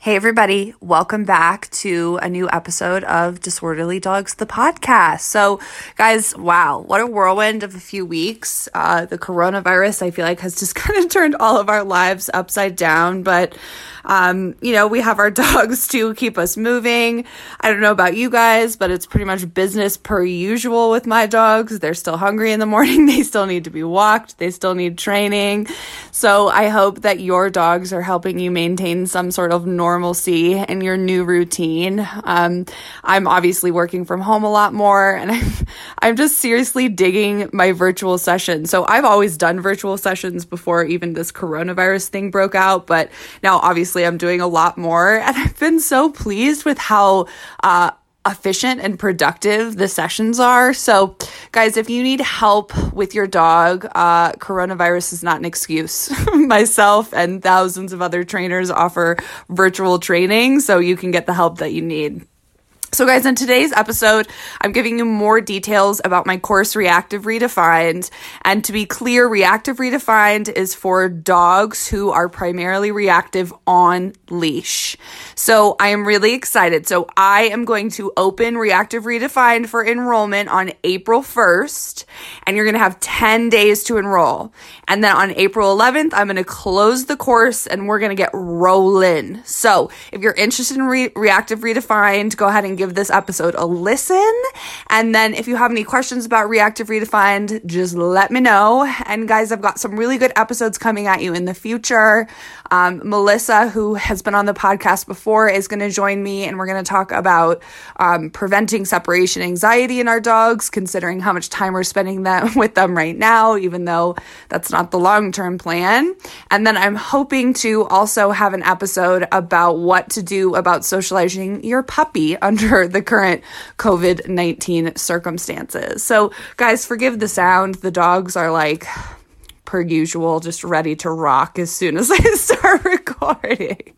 Hey everybody, welcome back to a new episode of Disorderly Dogs, the podcast. So guys, wow, what a whirlwind of a few weeks. The coronavirus, I feel like, has just kind of turned all of our lives upside down, but we have our dogs to keep us moving. I don't know about you guys, but it's pretty much business per usual with my dogs. They're still hungry in the morning. They still need to be walked. They still need training. So I hope that your dogs are helping you maintain some sort of normalcy in your new routine. I'm obviously working from home a lot more, and I'm just seriously digging my virtual session. So I've always done virtual sessions before even this coronavirus thing broke out, but now obviously I'm doing a lot more, and I've been so pleased with how efficient and productive the sessions are. So guys, if you need help with your dog, coronavirus is not an excuse. Myself and thousands of other trainers offer virtual training, so you can get the help that you need. So guys, in today's episode, I'm giving you more details about my course, Reactive Redefined. And to be clear, Reactive Redefined is for dogs who are primarily reactive on leash. So I am really excited. So I am going to open Reactive Redefined for enrollment on April 1st, and you're going to have 10 days to enroll. And then on April 11th, I'm going to close the course and we're going to get rolling. So if you're interested in Reactive Redefined, go ahead and give this episode a listen. And then if you have any questions about Reactive Redefined, just let me know. And guys, I've got some really good episodes coming at you in the future. Melissa, who has been on the podcast before, is going to join me, and we're going to talk about preventing separation anxiety in our dogs, considering how much time we're spending with them right now, even though that's not the long-term plan. And then I'm hoping to also have an episode about what to do about socializing your puppy under the current COVID-19 circumstances. So guys, forgive the sound. The dogs are, like, per usual, just ready to rock as soon as I start recording.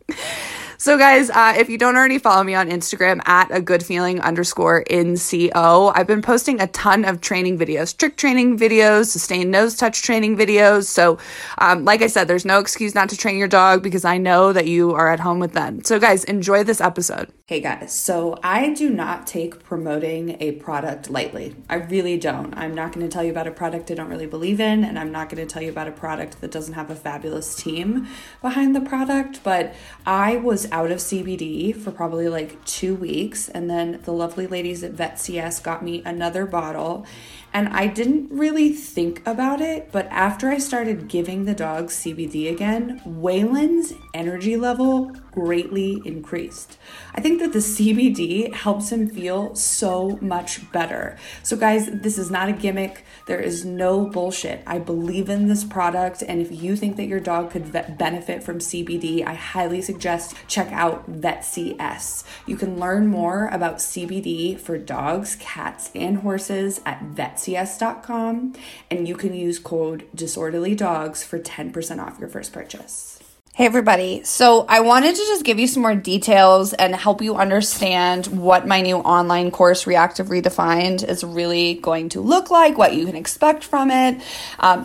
So guys, if you don't already follow me on Instagram at agoodfeeling_NCO, I've been posting a ton of training videos, trick training videos, sustained nose touch training videos. So like I said, there's no excuse not to train your dog, because I know that you are at home with them. So guys, enjoy this episode. Hey guys, so I do not take promoting a product lightly. I really don't. I'm not going to tell you about a product I don't really believe in, and I'm not going to tell you about a product that doesn't have a fabulous team behind the product, but I was out of CBD for probably like 2 weeks. And then the lovely ladies at VetCS got me another bottle. And I didn't really think about it, but after I started giving the dog CBD again, Waylon's energy level greatly increased. I think that the CBD helps him feel so much better. So guys, this is not a gimmick. There is no bullshit. I believe in this product. And if you think that your dog could benefit from CBD, I highly suggest check out VetCS. You can learn more about CBD for dogs, cats, and horses at VetCS.com, and you can use code DISORDERLYDOGS for 10% off your first purchase. Hey everybody, so I wanted to just give you some more details and help you understand what my new online course, Reactive Redefined, is really going to look like, what you can expect from it,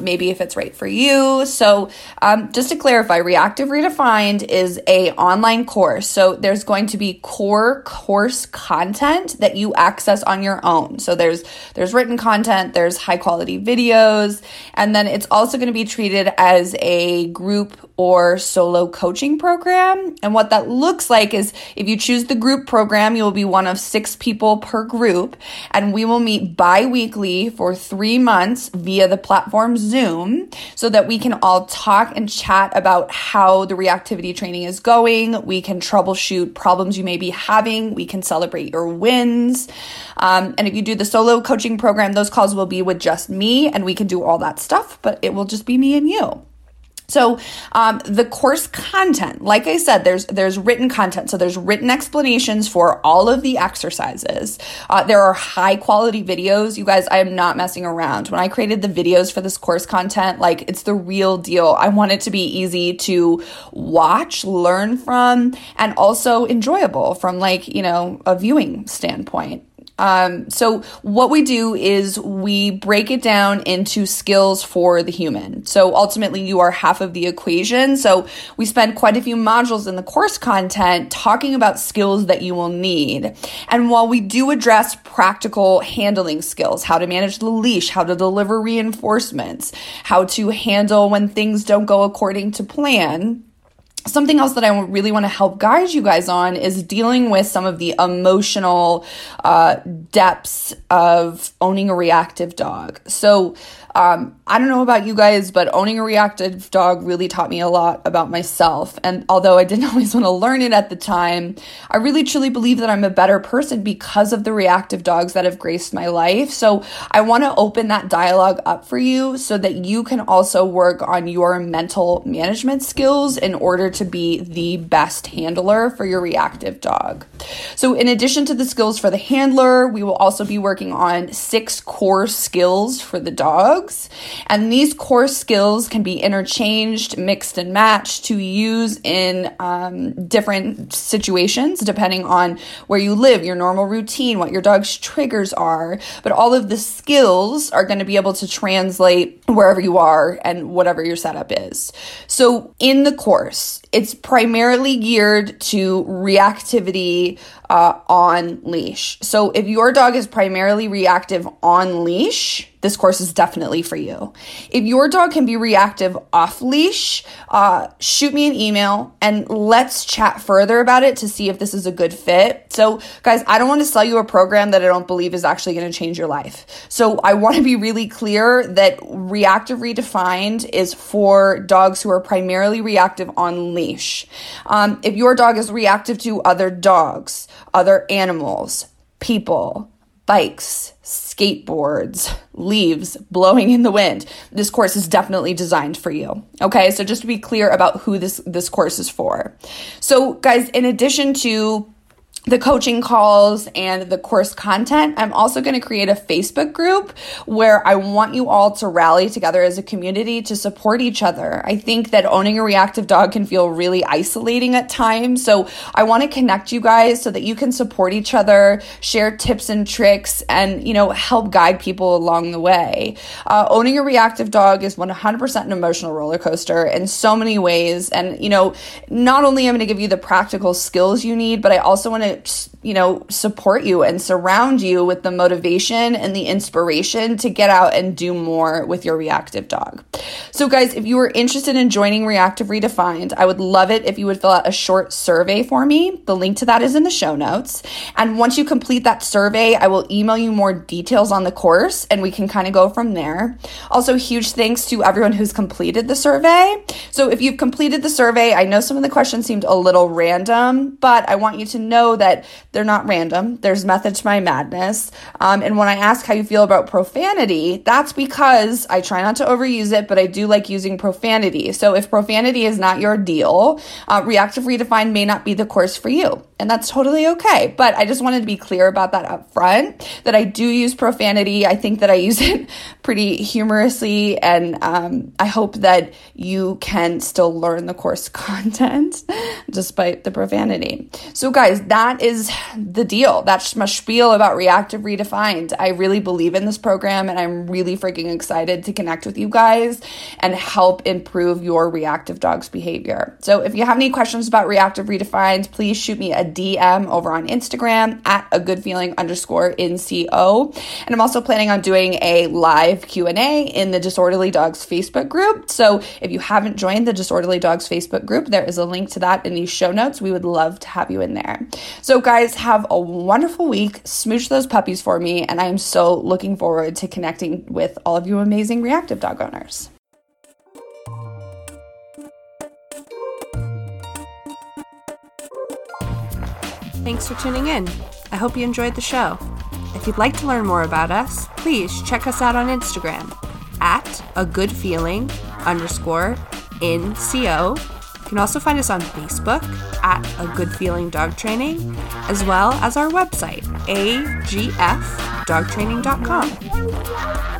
maybe if it's right for you. So just to clarify, Reactive Redefined is a online course. So there's going to be core course content that you access on your own. So there's written content, there's high quality videos, and then it's also going to be treated as a group or solo coaching program. And what that looks like is, if you choose the group program, you will be one of 6 people per group, and we will meet bi-weekly for 3 months via the platform Zoom, so that we can all talk and chat about how the reactivity training is going. We can troubleshoot problems you may be having. We can celebrate your wins. And if you do the solo coaching program, those calls will be with just me, and we can do all that stuff, but it will just be me and you. So the course content, like I said, there's written content. So there's written explanations for all of the exercises. There are high quality videos. You guys, I am not messing around. When I created the videos for this course content, like it's the real deal. I want it to be easy to watch, learn from, and also enjoyable from like, you know, a viewing standpoint. So what we do is we break it down into skills for the human. So ultimately you are half of the equation. So we spend quite a few modules in the course content talking about skills that you will need. And while we do address practical handling skills, how to manage the leash, how to deliver reinforcements, how to handle when things don't go according to plan, something else that I really want to help guide you guys on is dealing with some of the emotional depths of owning a reactive dog. So I don't know about you guys, but owning a reactive dog really taught me a lot about myself. And although I didn't always want to learn it at the time, I really truly believe that I'm a better person because of the reactive dogs that have graced my life. So I want to open that dialogue up for you so that you can also work on your mental management skills in order to be the best handler for your reactive dog. So in addition to the skills for the handler, we will also be working on 6 core skills for the dogs. And these core skills can be interchanged, mixed and matched to use in different situations, depending on where you live, your normal routine, what your dog's triggers are. But all of the skills are going to be able to translate wherever you are and whatever your setup is. So in the course, it's primarily geared to reactivity on leash. So if your dog is primarily reactive on leash, this course is definitely for you. If your dog can be reactive off leash, shoot me an email and let's chat further about it to see if this is a good fit. So guys, I don't want to sell you a program that I don't believe is actually going to change your life. So I want to be really clear that Reactive Redefined is for dogs who are primarily reactive on leash. If your dog is reactive to other dogs, other animals, people, bikes, skateboards, leaves, blowing in the wind, this course is definitely designed for you. Okay, so just to be clear about who this course is for. So guys, in addition to the coaching calls and the course content, I'm also going to create a Facebook group where I want you all to rally together as a community to support each other. I think that owning a reactive dog can feel really isolating at times. So I want to connect you guys so that you can support each other, share tips and tricks, and, you know, help guide people along the way. Owning a reactive dog is 100% an emotional roller coaster in so many ways. And, you know, not only am I going to give you the practical skills you need, but I also want to, you know, support you and surround you with the motivation and the inspiration to get out and do more with your reactive dog. So guys, if you are interested in joining Reactive Redefined, I would love it if you would fill out a short survey for me. The link to that is in the show notes. And once you complete that survey, I will email you more details on the course and we can kind of go from there. Also, huge thanks to everyone who's completed the survey. So if you've completed the survey, I know some of the questions seemed a little random, but I want you to know that they're not random. There's method to my madness. And when I ask how you feel about profanity, that's because I try not to overuse it, but I do like using profanity. So if profanity is not your deal, Reactive Redefined may not be the course for you. And that's totally okay. But I just wanted to be clear about that up front, that I do use profanity. I think that I use it pretty humorously. And I hope that you can still learn the course content despite the profanity. So guys, that is the deal. That's my spiel about Reactive Redefined. I really believe in this program and I'm really freaking excited to connect with you guys and help improve your reactive dog's behavior. So if you have any questions about Reactive Redefined, please shoot me a DM over on Instagram at agoodfeeling_NCO. And I'm also planning on doing a live Q&A in the Disorderly Dogs Facebook group. So if you haven't joined the Disorderly Dogs Facebook group, there is a link to that in the show notes. We would love to have you in there. So guys, have a wonderful week. Smooch those puppies for me. And I am so looking forward to connecting with all of you amazing reactive dog owners. Thanks for tuning in. I hope you enjoyed the show. If you'd like to learn more about us, please check us out on Instagram at agoodfeeling_NCO. in CO. You can also find us on Facebook at A Good Feeling Dog Training, as well as our website, agfdogtraining.com.